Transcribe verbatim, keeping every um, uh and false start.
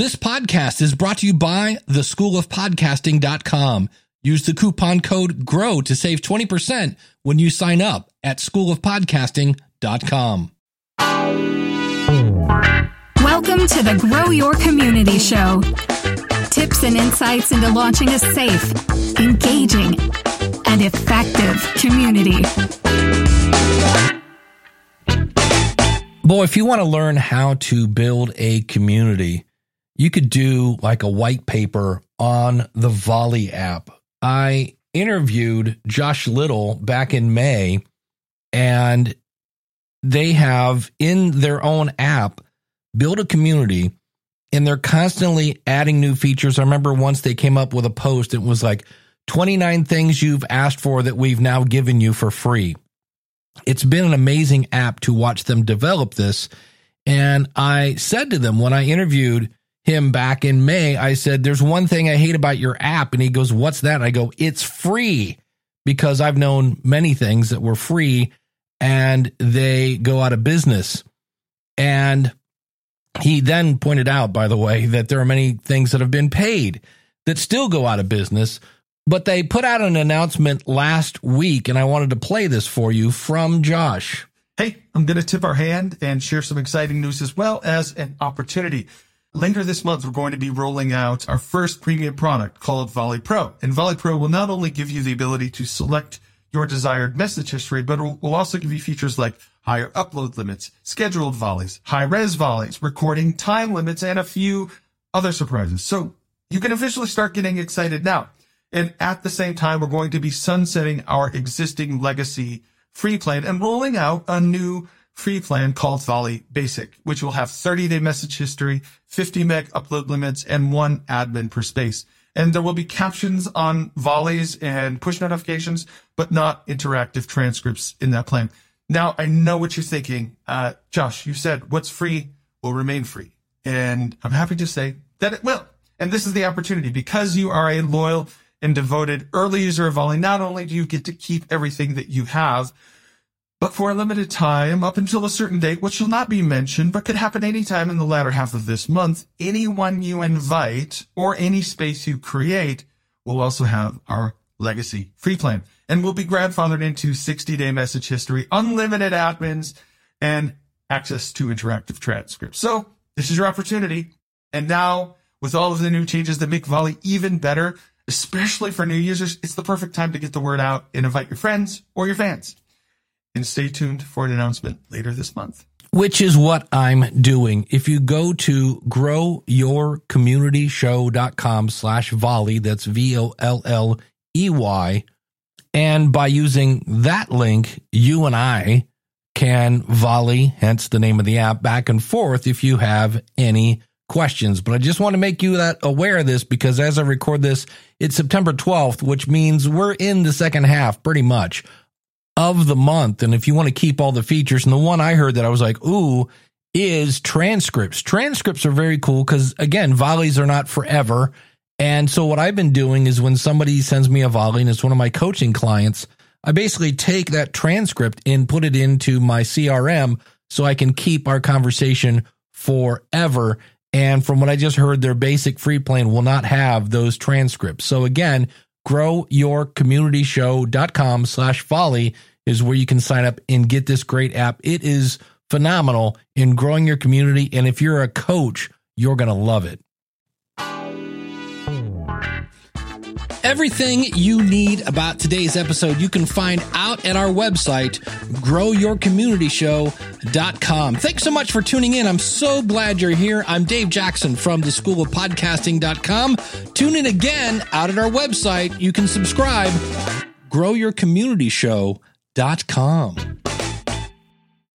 This podcast is brought to you by the school of podcasting dot com. Use the coupon code GROW to save twenty percent when you sign up at school of podcasting dot com. Welcome to the Grow Your Community Show. Tips and insights into launching a safe, engaging, and effective community. Boy, if you want to learn how to build a community, you could do like a white paper on the Volley app. I interviewed Josh Little back in May, and they have in their own app build a community, and they're constantly adding new features. I remember once they came up with a post. It was like twenty-nine things you've asked for that we've now given you for free. It's been an amazing app to watch them develop this. And I said to them when I interviewed him back in May, I said, there's one thing I hate about your app. And he goes, what's that? And I go, it's free, because I've known many things that were free and they go out of business. And he then pointed out, by the way, that there are many things that have been paid that still go out of business. But they put out an announcement last week, and I wanted to play this for you from Josh. Hey, I'm going to tip our hand and share some exciting news as well as an opportunity. Later this month, we're going to be rolling out our first premium product called Volley Pro. And Volley Pro will not only give you the ability to select your desired message history, but it will also give you features like higher upload limits, scheduled volleys, high-res volleys, recording time limits, and a few other surprises. So you can officially start getting excited now. And at the same time, we're going to be sunsetting our existing legacy free plan and rolling out a new free plan called Volley Basic, which will have thirty-day message history, fifty meg upload limits, and one admin per space. And there will be captions on volleys and push notifications, but not interactive transcripts in that plan. Now, I know what you're thinking. Uh, Josh, you said what's free will remain free. And I'm happy to say that it will. And this is the opportunity. Because you are a loyal and devoted early user of Volley, not only do you get to keep everything that you have, but for a limited time, up until a certain date, which will not be mentioned, but could happen anytime in the latter half of this month, anyone you invite or any space you create will also have our legacy free plan. And will be grandfathered into sixty-day message history, unlimited admins, and access to interactive transcripts. So this is your opportunity. And now, with all of the new changes that make Volley even better, especially for new users, it's the perfect time to get the word out and invite your friends or your fans. And stay tuned for an announcement later this month. Which is what I'm doing. If you go to grow your community show dot com slash volley, that's V O L L E Y, and by using that link, you and I can volley, hence the name of the app, back and forth if you have any questions. But I just want to make you that aware of this, because as I record this, it's September twelfth, which means we're in the second half pretty much of the month. And if you want to keep all the features, and the one I heard that I was like, ooh, is transcripts. Transcripts are very cool because, again, volleys are not forever. And so what I've been doing is when somebody sends me a volley, and it's one of my coaching clients, I basically take that transcript and put it into my C R M so I can keep our conversation forever. And from what I just heard, their basic free plan will not have those transcripts. So again, grow your community show dot com slash volley is where you can sign up and get this great app. It is phenomenal in growing your community. And if you're a coach, you're going to love it. Everything you need about today's episode, you can find out at our website, grow your community show dot com. Thanks so much for tuning in. I'm so glad you're here. I'm Dave Jackson from the School of Podcasting dot com. Tune in again out at our website. You can subscribe, grow your community show dot com.